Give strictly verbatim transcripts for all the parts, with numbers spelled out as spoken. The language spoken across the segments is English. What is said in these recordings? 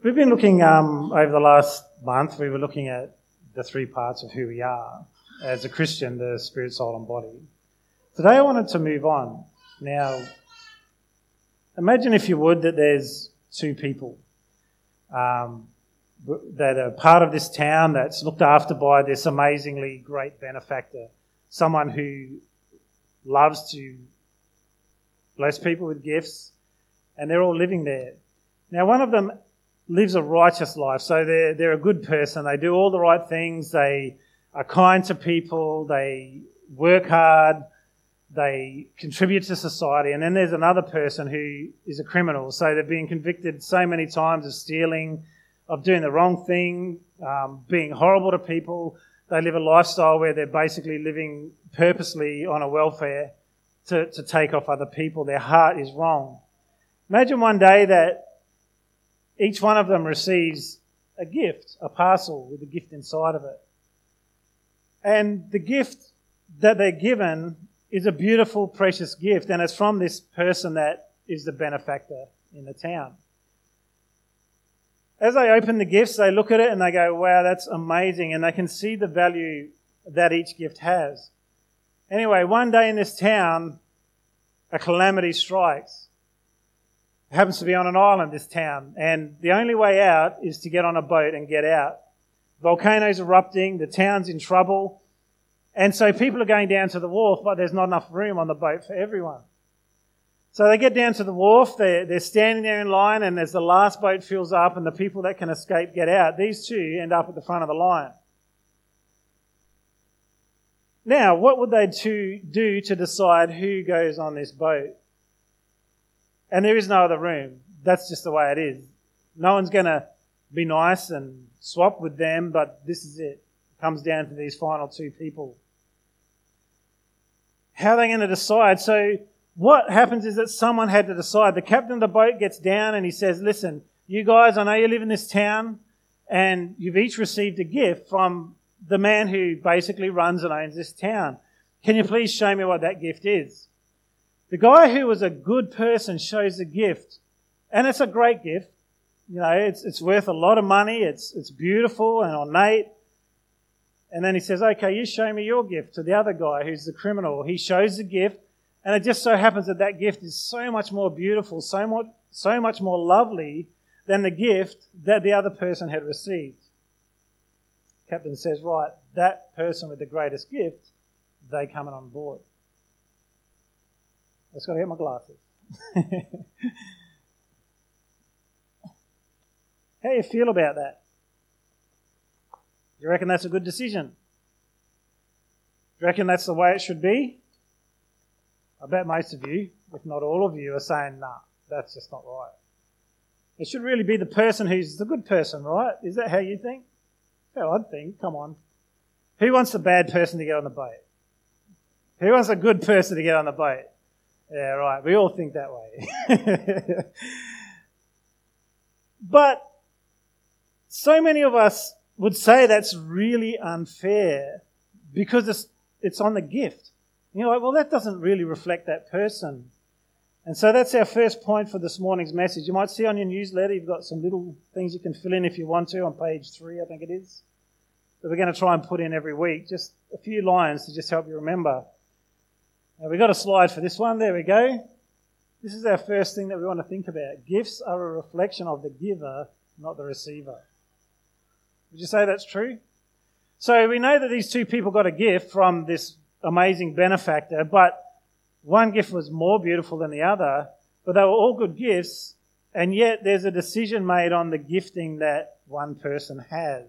We've been looking um, over the last month, we were looking at the three parts of who we are as a Christian, the spirit, soul and body. Today I wanted to move on. Now, imagine if you would that there's two people um, that are part of this town that's looked after by this amazingly great benefactor, someone who loves to bless people with gifts, and they're all living there. Now, one of them lives a righteous life, so they're, they're a good person. They do all the right things. They are kind to people. They work hard. They contribute to society. And then there's another person who is a criminal, so they've been convicted so many times of stealing, of doing the wrong thing, um, being horrible to people. They live a lifestyle where they're basically living purposely on a welfare to, to take off other people. Their heart is wrong. Imagine one day that each one of them receives a gift, a parcel with a gift inside of it. And the gift that they're given is a beautiful, precious gift, and it's from this person that is the benefactor in the town. As they open the gifts, they look at it and they go, wow, that's amazing. And they can see the value that each gift has. Anyway, one day in this town, a calamity strikes. It happens to be on an island, this town. And the only way out is to get on a boat and get out. Volcanoes erupting, the town's in trouble. And so people are going down to the wharf, but there's not enough room on the boat for everyone. So they get down to the wharf, they're, they're standing there in line, and as the last boat fills up and the people that can escape get out, these two end up at the front of the line. Now, what would they two do to decide who goes on this boat? And there is no other room. That's just the way it is. No one's going to be nice and swap with them, but this is it. It comes down to these final two people. How are they going to decide? So what happens is that someone had to decide. The captain of the boat gets down and he says, listen, you guys, I know you live in this town and you've each received a gift from the man who basically runs and owns this town. Can you please show me what that gift is? The guy who was a good person shows a gift, and it's a great gift. You know, it's it's worth a lot of money. It's it's beautiful and ornate. And then he says, okay, you show me your gift to the other guy who's the criminal. He shows the gift. And it just so happens that that gift is so much more beautiful, so much, so much more lovely than the gift that the other person had received. Captain says, right, that person with the greatest gift, they coming on board. I just got to get my glasses. How do you feel about that? You reckon that's a good decision? You reckon that's the way it should be? I bet most of you, if not all of you, are saying, nah, that's just not right. It should really be the person who's the good person, right? Is that how you think? How I'd think, come on. Who wants the bad person to get on the boat? Who wants a good person to get on the boat? Yeah, right, we all think that way. But so many of us would say that's really unfair because it's, it's on the gift. You're like, well, that doesn't really reflect that person. And so that's our first point for this morning's message. You might see on your newsletter, you've got some little things you can fill in if you want to on page three, I think it is, that we're going to try and put in every week, just a few lines to just help you remember. Now, we've got a slide for this one. There we go. This is our first thing that we want to think about. Gifts are a reflection of the giver, not the receiver. Would you say that's true? So we know that these two people got a gift from this amazing benefactor, but one gift was more beautiful than the other, but they were all good gifts, and yet there's a decision made on the gifting that one person has.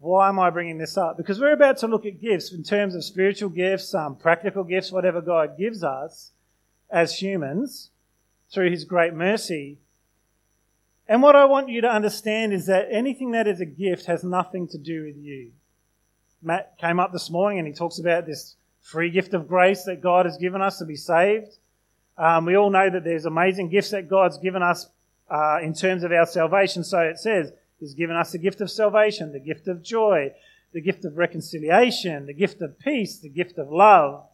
Why am I bringing this up? Because we're about to look at gifts in terms of spiritual gifts, um, practical gifts, whatever God gives us as humans through his great mercy. And what I want you to understand is that anything that is a gift has nothing to do with you. Matt came up this morning and he talks about this free gift of grace that God has given us to be saved. Um, we all know that there's amazing gifts that God's given us uh, in terms of our salvation. So it says he's given us the gift of salvation, the gift of joy, the gift of reconciliation, the gift of peace, the gift of love,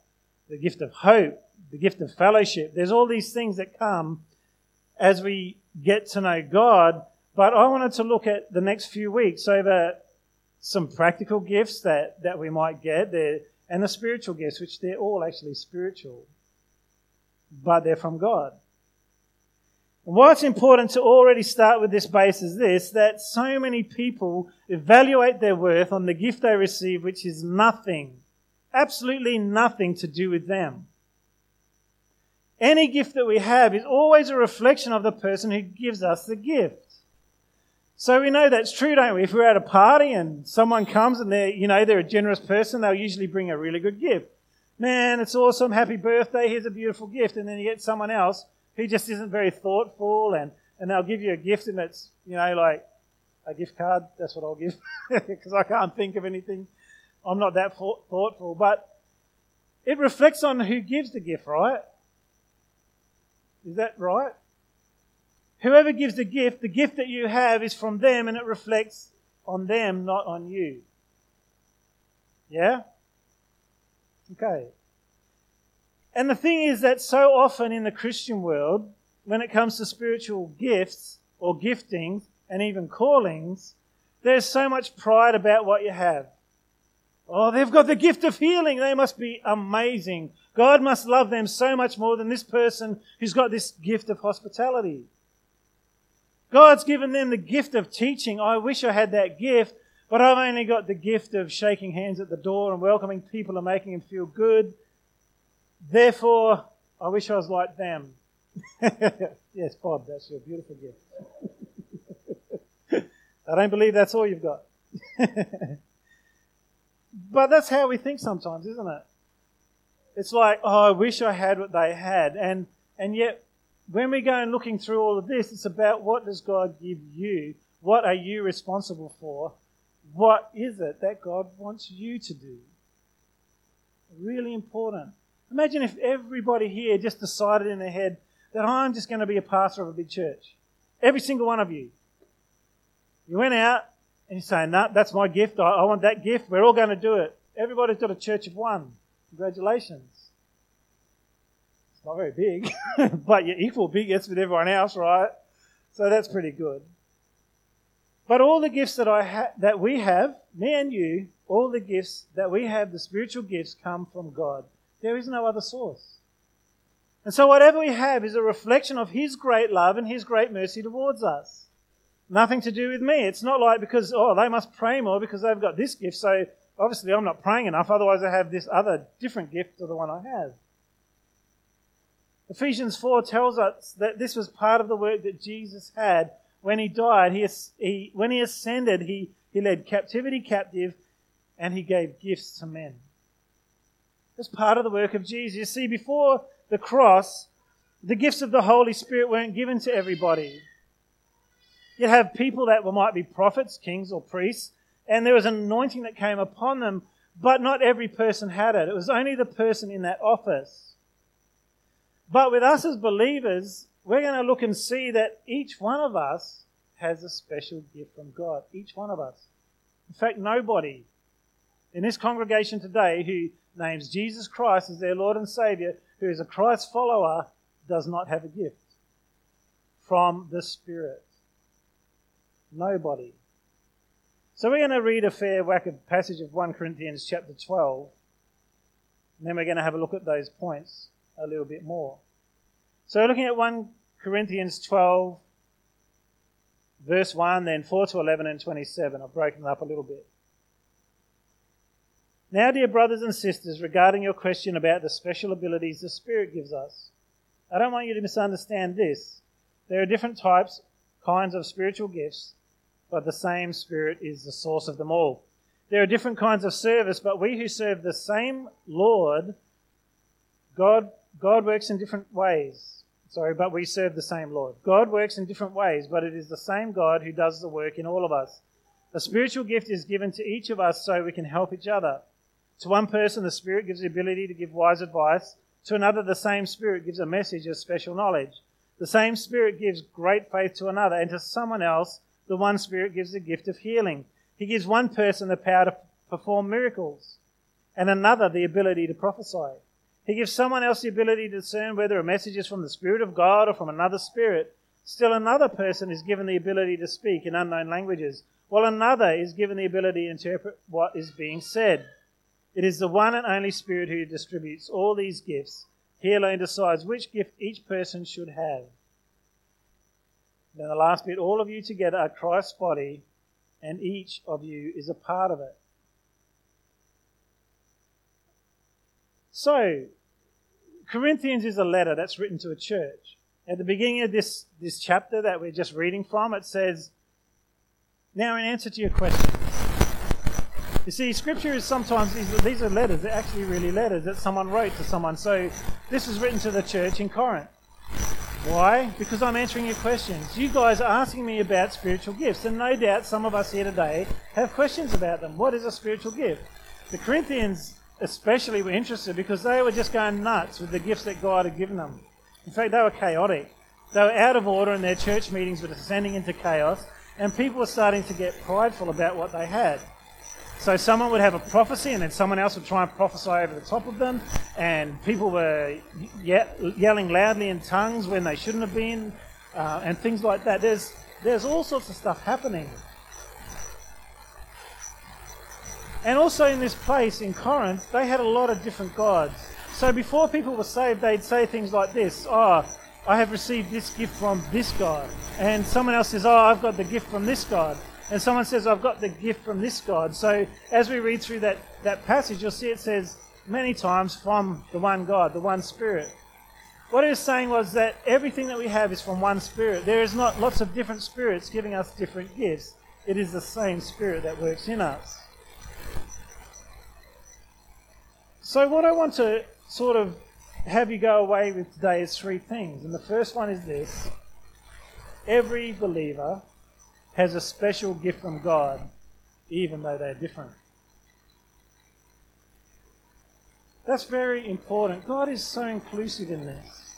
the gift of hope, the gift of fellowship. There's all these things that come as we get to know God. But I wanted to look at the next few weeks over some practical gifts that, that we might get there, and the spiritual gifts, which they're all actually spiritual, but they're from God. And why it's important to already start with this base is this, that so many people evaluate their worth on the gift they receive, which is nothing, absolutely nothing to do with them. Any gift that we have is always a reflection of the person who gives us the gift. So we know that's true, don't we? If we're at a party and someone comes and they're, you know, they're a generous person, they'll usually bring a really good gift. Man, it's awesome, happy birthday, here's a beautiful gift. And then you get someone else who just isn't very thoughtful, and, and they'll give you a gift, and it's, you know, like a gift card, that's what I'll give, because I can't think of anything. I'm not that thoughtful. But it reflects on who gives the gift, right? Is that right? Whoever gives the gift, the gift that you have is from them, and it reflects on them, not on you. Yeah? Okay. And the thing is that so often in the Christian world, when it comes to spiritual gifts or giftings and even callings, there's so much pride about what you have. Oh, they've got the gift of healing. They must be amazing. God must love them so much more than this person who's got this gift of hospitality. God's given them the gift of teaching. I wish I had that gift, but I've only got the gift of shaking hands at the door and welcoming people and making them feel good. Therefore, I wish I was like them. Yes, Bob, that's your beautiful gift. I don't believe that's all you've got. But that's how we think sometimes, isn't it? It's like, oh, I wish I had what they had. And and yet, when we go and looking through all of this, it's about what does God give you? What are you responsible for? What is it that God wants you to do? Really important. Imagine if everybody here just decided in their head that I'm just going to be a pastor of a big church. Every single one of you. You went out and you say, no, that's my gift. I, I want that gift. We're all going to do it. Everybody's got a church of one. Congratulations. Not very big, but you're equal biggest with everyone else, right? So that's pretty good. But all the gifts that I ha- that we have, me and you, all the gifts that we have, the spiritual gifts, come from God. There is no other source. And so whatever we have is a reflection of His great love and His great mercy towards us. Nothing to do with me. It's not like because, oh, they must pray more because they've got this gift, so obviously I'm not praying enough, otherwise I have this other different gift to the one I have. Ephesians four tells us that this was part of the work that Jesus had when He died. He, he, when He ascended, he, he led captivity captive, and He gave gifts to men. That's part of the work of Jesus. You see, before the cross, the gifts of the Holy Spirit weren't given to everybody. You'd have people that were, might be prophets, kings or priests, and there was an anointing that came upon them, but not every person had it. It was only the person in that office. But with us as believers, we're going to look and see that each one of us has a special gift from God. Each one of us. In fact, nobody in this congregation today who names Jesus Christ as their Lord and Saviour, who is a Christ follower, does not have a gift from the Spirit. Nobody. So we're going to read a fair whack of passage of First Corinthians chapter twelve, and then we're going to have a look at those points a little bit more. So looking at First Corinthians twelve, verse one, then four to eleven and twenty-seven. I've broken it up a little bit. Now, dear brothers and sisters, regarding your question about the special abilities the Spirit gives us, I don't want you to misunderstand this. There are different types, kinds of spiritual gifts, but the same Spirit is the source of them all. There are different kinds of service, but we who serve the same Lord, God God works in different ways. Sorry, but we serve the same Lord. God works in different ways, but it is the same God who does the work in all of us. A spiritual gift is given to each of us so we can help each other. To one person, the Spirit gives the ability to give wise advice. To another, the same Spirit gives a message of special knowledge. The same Spirit gives great faith to another, and to someone else, the one Spirit gives the gift of healing. He gives one person the power to perform miracles, and another the ability to prophesy. He gives someone else the ability to discern whether a message is from the Spirit of God or from another spirit. Still another person is given the ability to speak in unknown languages, while another is given the ability to interpret what is being said. It is the one and only Spirit who distributes all these gifts. He alone decides which gift each person should have. Then the last bit, all of you together are Christ's body, and each of you is a part of it. So, Corinthians is a letter that's written to a church. At the beginning of this, this chapter that we're just reading from, it says, now in answer to your questions. You see, Scripture is sometimes, these are letters, they're actually really letters that someone wrote to someone. So this is written to the church in Corinth. Why? Because I'm answering your questions. You guys are asking me about spiritual gifts, and no doubt some of us here today have questions about them. What is a spiritual gift? The Corinthians especially were interested because they were just going nuts with the gifts that God had given them. In fact, they were chaotic. They were out of order, and their church meetings were descending into chaos, and people were starting to get prideful about what they had. So someone would have a prophecy, and then someone else would try and prophesy over the top of them, and people were ye- yelling loudly in tongues when they shouldn't have been, uh, and things like that. There's there's all sorts of stuff happening. And also in this place, in Corinth, they had a lot of different gods. So before people were saved, they'd say things like this, oh, I have received this gift from this God. And someone else says, oh, I've got the gift from this God. And someone says, I've got the gift from this God. So as we read through that, that passage, you'll see it says many times from the one God, the one Spirit. What it was saying was that everything that we have is from one Spirit. There is not lots of different spirits giving us different gifts. It is the same Spirit that works in us. So what I want to sort of have you go away with today is three things. And the first one is this. Every believer has a special gift from God, even though they're different. That's very important. God is so inclusive in this.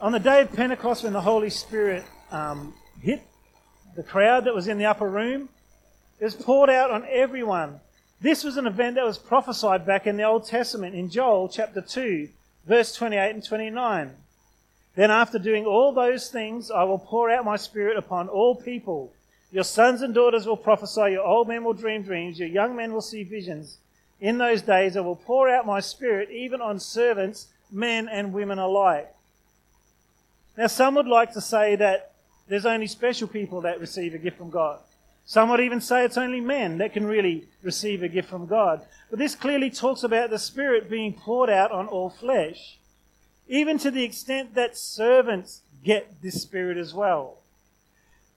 On the day of Pentecost, when the Holy Spirit um, hit the crowd that was in the upper room, it was poured out on everyone. This was an event that was prophesied back in the Old Testament, in Joel chapter two, verse twenty-eight and twenty-nine. Then after doing all those things, I will pour out my Spirit upon all people. Your sons and daughters will prophesy, your old men will dream dreams, your young men will see visions. In those days I will pour out my Spirit even on servants, men and women alike. Now some would like to say that there's only special people that receive a gift from God. Some would even say it's only men that can really receive a gift from God. But this clearly talks about the Spirit being poured out on all flesh, even to the extent that servants get this Spirit as well.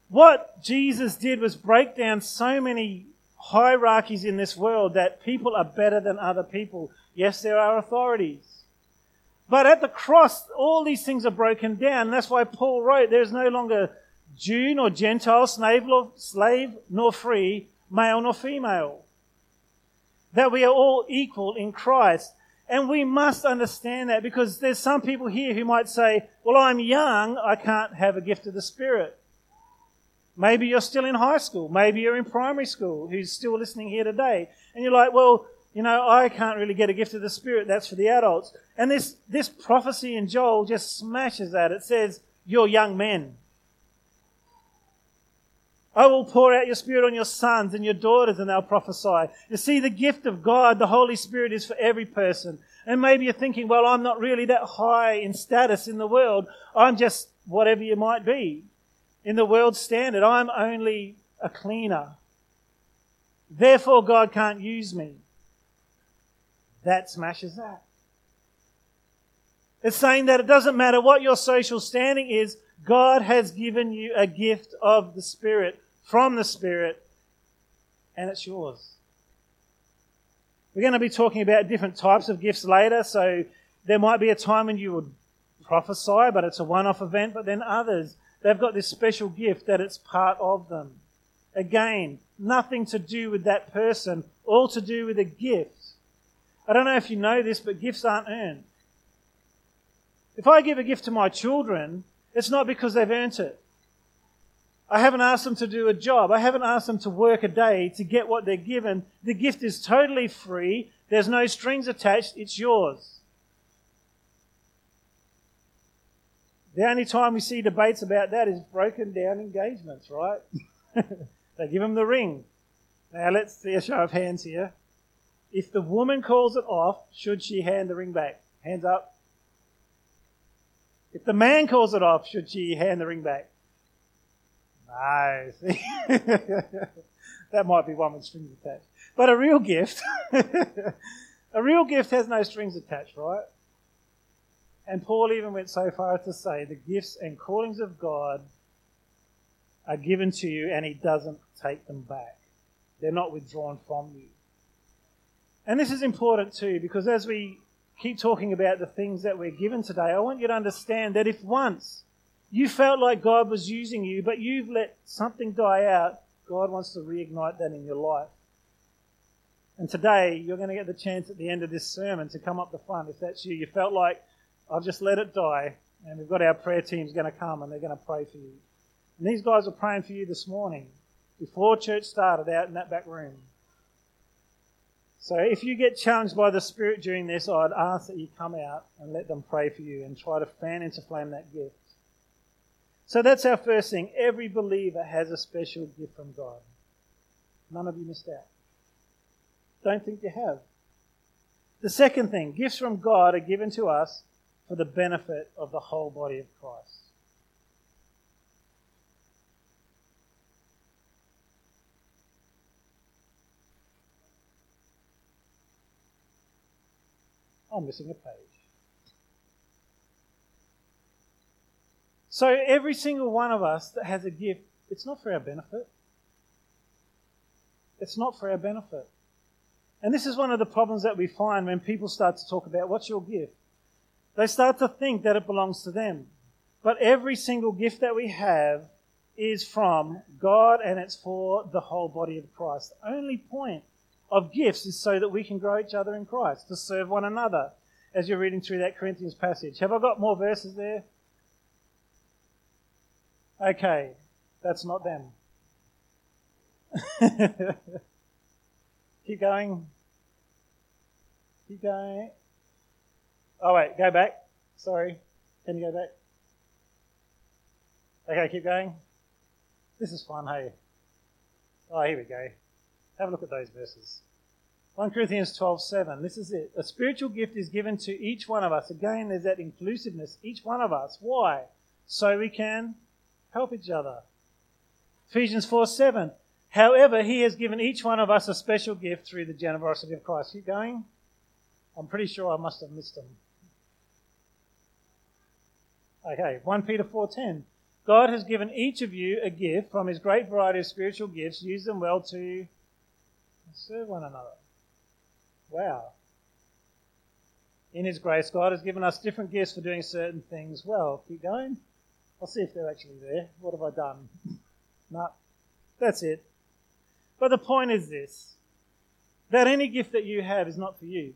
What Jesus did was break down so many hierarchies in this world that people are better than other people. Yes, there are authorities. But at the cross, all these things are broken down. That's why Paul wrote, there is no longer Jew nor Gentile, slave nor free, male nor female. That we are all equal in Christ. And we must understand that, because there's some people here who might say, well, I'm young, I can't have a gift of the Spirit. Maybe you're still in high school. Maybe you're in primary school, who's still listening here today. And you're like, well, you know, I can't really get a gift of the Spirit. That's for the adults. And this, this prophecy in Joel just smashes that. It says, you're young men. I will pour out your Spirit on your sons and your daughters, and they'll prophesy. You see, the gift of God, the Holy Spirit, is for every person. And maybe you're thinking, well, I'm not really that high in status in the world. I'm just whatever you might be in the world's standard. I'm only a cleaner. Therefore, God can't use me. That smashes that. It's saying that it doesn't matter what your social standing is, God has given you a gift of the Spirit, from the Spirit, and it's yours. We're going to be talking about different types of gifts later, so there might be a time when you would prophesy, but it's a one-off event, but then others, they've got this special gift that it's part of them. Again, nothing to do with that person, all to do with a gift. I don't know if you know this, but gifts aren't earned. If I give a gift to my children, it's not because they've earned it. I haven't asked them to do a job. I haven't asked them to work a day to get what they're given. The gift is totally free. There's no strings attached. It's yours. The only time we see debates about that is broken down engagements, right? They give him the ring. Now let's see a show of hands here. If the woman calls it off, should she hand the ring back? Hands up. If the man calls it off, should she hand the ring back? No. See? That might be one with strings attached. But a real gift, a real gift has no strings attached, right? And Paul even went so far as to say the gifts and callings of God are given to you and he doesn't take them back. They're not withdrawn from you. And this is important too, because as we keep talking about the things that we're given today, I want you to understand that if once you felt like God was using you, but you've let something die out, God wants to reignite that in your life. And today, you're going to get the chance at the end of this sermon to come up the front. If that's you, you felt like, I've just let it die, and we've got our prayer teams going to come and they're going to pray for you. And these guys are praying for you this morning, before church started, out in that back room. So if you get challenged by the Spirit during this, I'd ask that you come out and let them pray for you and try to fan into flame that gift. So that's our first thing. Every believer has a special gift from God. None of you missed out. Don't think you have. The second thing, gifts from God are given to us for the benefit of the whole body of Christ. I'm missing a page. So every single one of us that has a gift, it's not for our benefit. It's not for our benefit. And this is one of the problems that we find when people start to talk about, what's your gift? They start to think that it belongs to them. But every single gift that we have is from God and it's for the whole body of Christ. The only point of gifts is so that we can grow each other in Christ, to serve one another, as you're reading through that Corinthians passage. Have I got more verses there? Okay, that's not them. Keep going. Keep going. Oh, wait, go back. Sorry. Can you go back? Okay, keep going. This is fun, hey? Oh, here we go. Have a look at those verses. First Corinthians twelve seven. This is it. A spiritual gift is given to each one of us. Again, there's that inclusiveness. Each one of us. Why? So we can help each other. Ephesians four seven. However, he has given each one of us a special gift through the generosity of Christ. Keep going. I'm pretty sure I must have missed them. Okay, First Peter four ten. God has given each of you a gift from his great variety of spiritual gifts. Use them well to serve one another. Wow. In his grace, God has given us different gifts for doing certain things well. Keep going. I'll see if they're actually there. What have I done? No, that's it. But the point is this, that any gift that you have is not for you.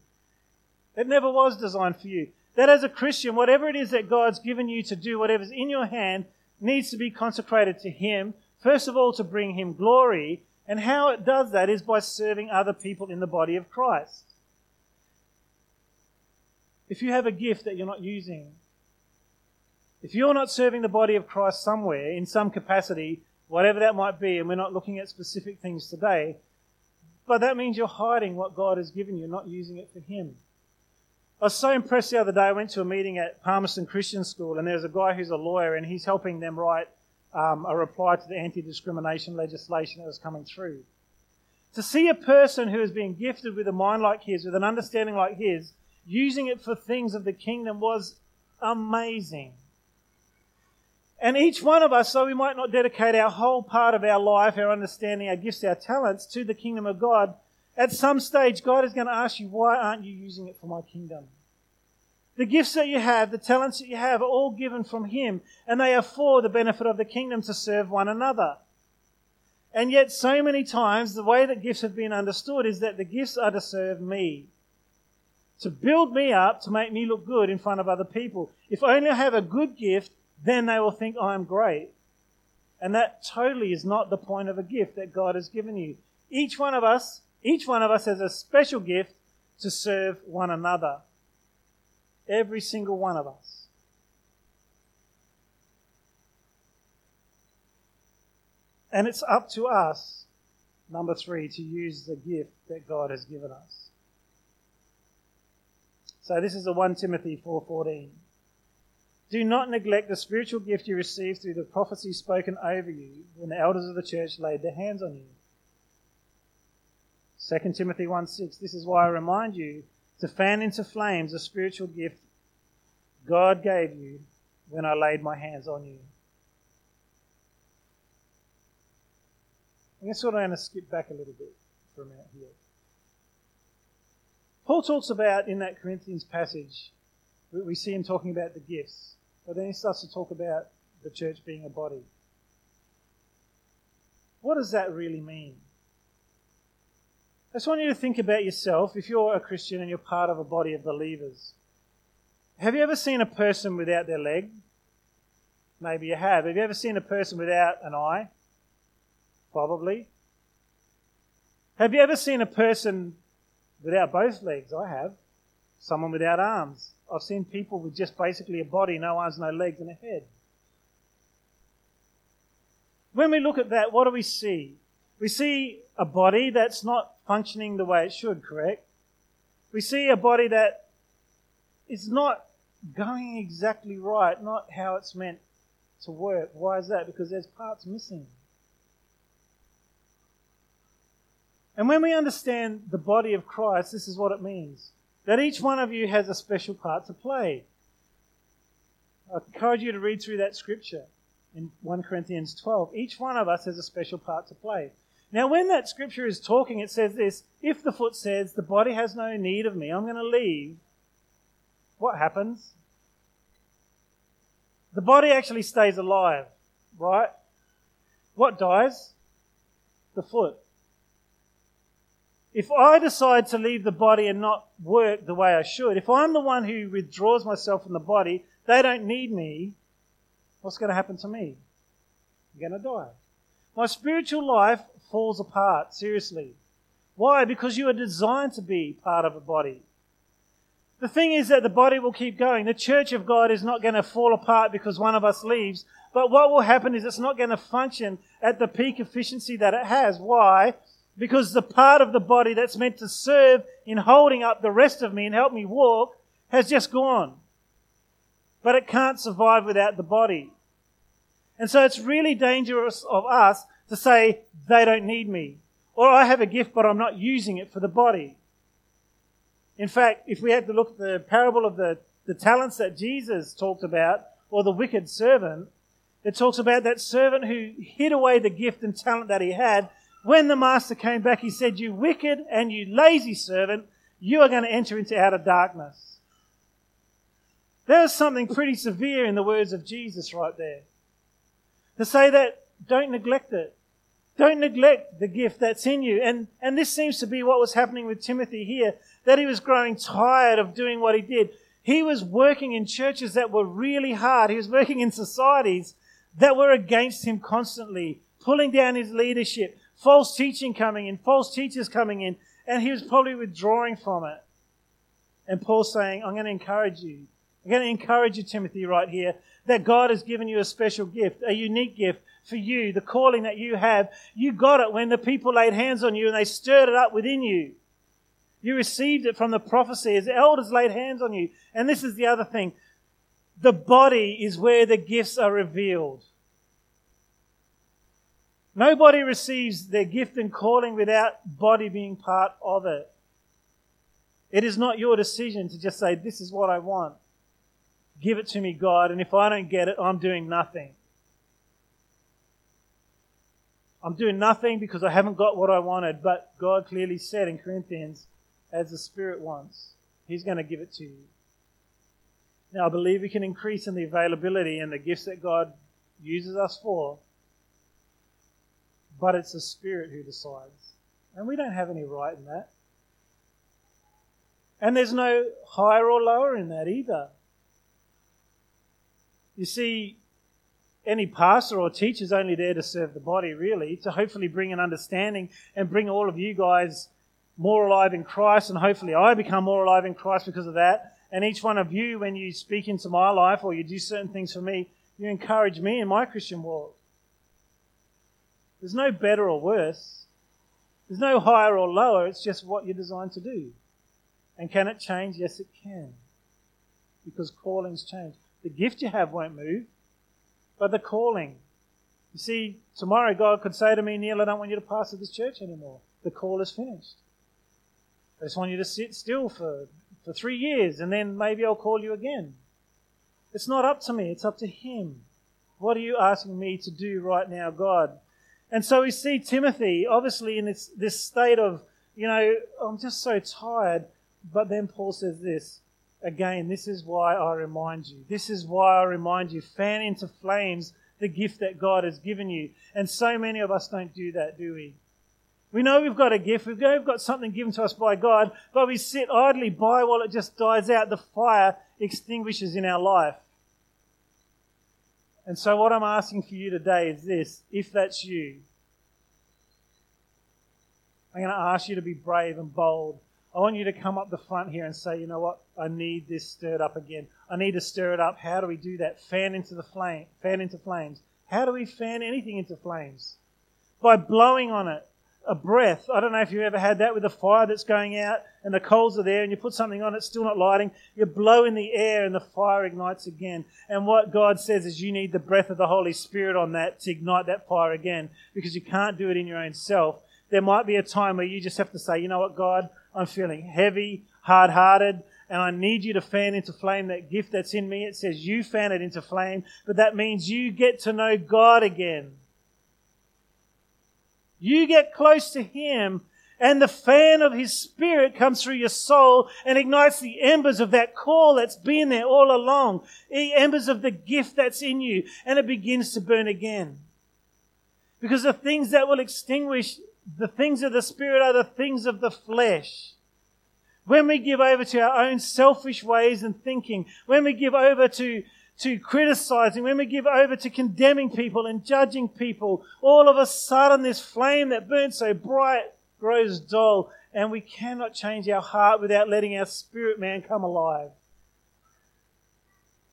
It never was designed for you. That as a Christian, whatever it is that God's given you to do, whatever's in your hand, needs to be consecrated to him, first of all to bring him glory, and how it does that is by serving other people in the body of Christ. If you have a gift that you're not using, if you're not serving the body of Christ somewhere, in some capacity, whatever that might be, and we're not looking at specific things today, but that means you're hiding what God has given you, not using it for him. I was so impressed the other day, I went to a meeting at Palmerston Christian School, and there's a guy who's a lawyer, and he's helping them write Um, a reply to the anti-discrimination legislation that was coming through. To see a person who has been gifted with a mind like his, with an understanding like his, using it for things of the kingdom was amazing. And each one of us, so we might not dedicate our whole part of our life, our understanding, our gifts, our talents to the kingdom of God, at some stage God is going to ask you, why aren't you using it for my kingdom? The gifts that you have, the talents that you have, are all given from him, and they are for the benefit of the kingdom to serve one another. And yet so many times the way that gifts have been understood is that the gifts are to serve me, to build me up, to make me look good in front of other people. If only I have a good gift, then they will think I'm great. And that totally is not the point of a gift that God has given you. Each one of us, each one of us has a special gift to serve one another. Every single one of us. And it's up to us, number three, to use the gift that God has given us. So this is the First Timothy four fourteen. Do not neglect the spiritual gift you received through the prophecy spoken over you when the elders of the church laid their hands on you. Second Timothy one six, this is why I remind you to fan into flames the spiritual gift God gave you when I laid my hands on you. I guess what I'm going to skip back a little bit from out here. Paul talks about, in that Corinthians passage, we see him talking about the gifts, but then he starts to talk about the church being a body. What does that really mean? I just want you to think about yourself. If you're a Christian and you're part of a body of believers, have you ever seen a person without their leg? Maybe you have. Have you ever seen a person without an eye? Probably. Have you ever seen a person without both legs? I have. Someone without arms. I've seen people with just basically a body, no arms, no legs, and a head. When we look at that, what do we see? We see a body that's not functioning the way it should, correct? We see a body that is not going exactly right, not how it's meant to work. Why is that? Because there's parts missing. And when we understand the body of Christ, this is what it means. That each one of you has a special part to play. I encourage you to read through that scripture in First Corinthians twelve. Each one of us has a special part to play. Now, when that scripture is talking, it says this: if the foot says, the body has no need of me, I'm going to leave, what happens? The body actually stays alive, right? What dies? The foot. If I decide to leave the body and not work the way I should, if I'm the one who withdraws myself from the body, they don't need me, what's going to happen to me? I'm going to die. My spiritual life falls apart, seriously. Why? Because you are designed to be part of a body. The thing is that the body will keep going. The church of God is not going to fall apart because one of us leaves, but what will happen is it's not going to function at the peak efficiency that it has. Why? Because the part of the body that's meant to serve in holding up the rest of me and help me walk has just gone. But it can't survive without the body. And so it's really dangerous of us to say, they don't need me. Or I have a gift, but I'm not using it for the body. In fact, if we had to look at the parable of the, the talents that Jesus talked about, or the wicked servant, it talks about that servant who hid away the gift and talent that he had. When the master came back, he said, you wicked and you lazy servant, you are going to enter into outer darkness. There's something pretty severe in the words of Jesus right there. To say that, don't neglect it. Don't neglect the gift that's in you. And, and this seems to be what was happening with Timothy here, that he was growing tired of doing what he did. He was working in churches that were really hard. He was working in societies that were against him constantly, pulling down his leadership. False teaching coming in, false teachers coming in, and he was probably withdrawing from it. And Paul's saying, I'm going to encourage you. I'm going to encourage you, Timothy, right here, that God has given you a special gift, a unique gift for you, the calling that you have. You got it when the people laid hands on you and they stirred it up within you. You received it from the prophecy as elders laid hands on you. And this is the other thing. The body is where the gifts are revealed. Nobody receives their gift and calling without body being part of it. It is not your decision to just say, this is what I want. Give it to me, God, and if I don't get it, I'm doing nothing. I'm doing nothing because I haven't got what I wanted, but God clearly said in Corinthians, as the Spirit wants, He's going to give it to you. Now, I believe we can increase in the availability and the gifts that God uses us for, but it's the Spirit who decides. And we don't have any right in that. And there's no higher or lower in that either. You see, any pastor or teacher is only there to serve the body, really, to hopefully bring an understanding and bring all of you guys more alive in Christ, and hopefully I become more alive in Christ because of that. And each one of you, when you speak into my life or you do certain things for me, you encourage me in my Christian walk. There's no better or worse. There's no higher or lower. It's just what you're designed to do. And can it change? Yes, it can. Because callings change. The gift you have won't move, but the calling. You see, tomorrow God could say to me, Neil, I don't want you to pastor this church anymore. The call is finished. I just want you to sit still for, for three years and then maybe I'll call you again. It's not up to me. It's up to Him. What are you asking me to do right now, God? And so we see Timothy, obviously, in this, this state of, you know, I'm just so tired. But then Paul says this, again, this is why I remind you. This is why I remind you, fan into flames the gift that God has given you. And so many of us don't do that, do we? We know we've got a gift, we know we've got something given to us by God, but we sit idly by while it just dies out. The fire extinguishes in our life. And so what I'm asking for you today is this, if that's you, I'm going to ask you to be brave and bold. I want you to come up the front here and say, you know what, I need this stirred up again. I need to stir it up. How do we do that? Fan into the flame, fan into flames. How do we fan anything into flames? By blowing on it, a breath. I don't know if you've ever had that with a fire that's going out and the coals are there and you put something on, it's still not lighting. You blow in the air and the fire ignites again. And what God says is you need the breath of the Holy Spirit on that to ignite that fire again, because you can't do it in your own self. There might be a time where you just have to say, you know what, God, I'm feeling heavy, hard-hearted, and I need you to fan into flame that gift that's in me. It says you fan it into flame, but that means you get to know God again. You get close to Him, and the fan of His Spirit comes through your soul and ignites the embers of that call that's been there all along, the embers of the gift that's in you, and it begins to burn again. Because the things that will extinguish the things of the Spirit are the things of the flesh. When we give over to our own selfish ways and thinking, when we give over to, to criticizing, when we give over to condemning people and judging people, all of a sudden this flame that burns so bright grows dull, and we cannot change our heart without letting our spirit man come alive.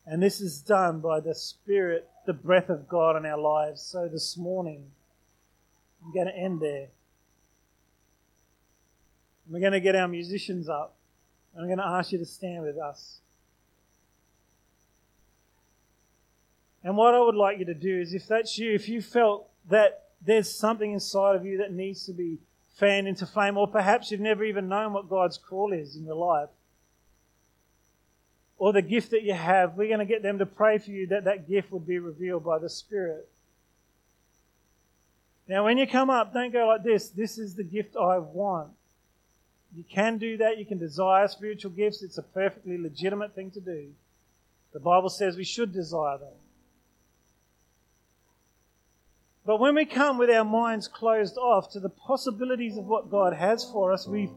And this is done by the Spirit, the breath of God in our lives. So this morning, I'm going to end there. We're going to get our musicians up. I'm going to ask you to stand with us. And what I would like you to do is, if that's you, if you felt that there's something inside of you that needs to be fanned into flame, or perhaps you've never even known what God's call is in your life, or the gift that you have, we're going to get them to pray for you that that gift would be revealed by the Spirit. Now, when you come up, don't go like this. This is the gift I want. You can do that. You can desire spiritual gifts. It's a perfectly legitimate thing to do. The Bible says we should desire them. But when we come with our minds closed off to the possibilities of what God has for us, we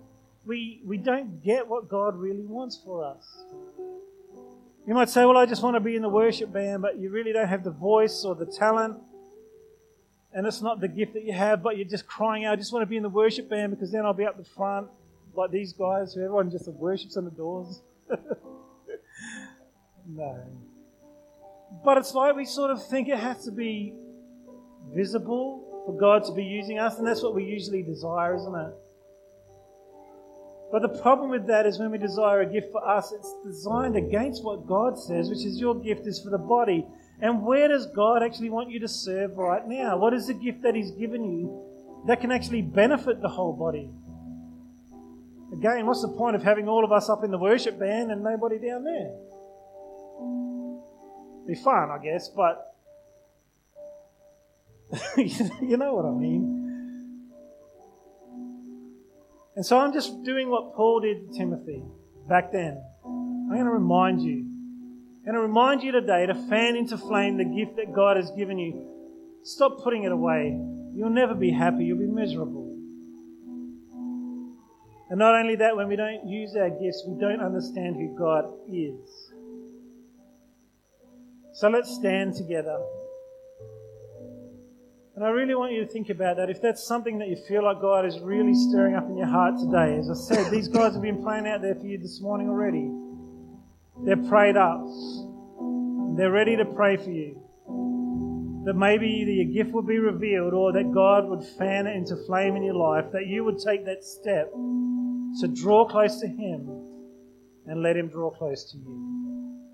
we we don't get what God really wants for us. You might say, well, I just want to be in the worship band, but you really don't have the voice or the talent. And it's not the gift that you have, but you're just crying out, I just want to be in the worship band because then I'll be up the front like these guys who everyone just worships on the doors. No. But it's like we sort of think it has to be visible for God to be using us, and that's what we usually desire, isn't it? But the problem with that is when we desire a gift for us, it's designed against what God says, which is your gift is for the body. And where does God actually want you to serve right now? What is the gift that He's given you that can actually benefit the whole body? Again, what's the point of having all of us up in the worship band and nobody down there? It'd be fun, I guess, but you know what I mean. And so I'm just doing what Paul did to Timothy back then. I'm going to remind you. And I remind you today to fan into flame the gift that God has given you. Stop putting it away. You'll never be happy. You'll be miserable. And not only that, when we don't use our gifts, we don't understand who God is. So let's stand together. And I really want you to think about that. If that's something that you feel like God is really stirring up in your heart today, as I said, these guys have been playing out there for you this morning already. They're prayed up. They're ready to pray for you. that maybe your gift would be revealed, or that God would fan it into flame in your life, that you would take that step to draw close to Him and let Him draw close to you.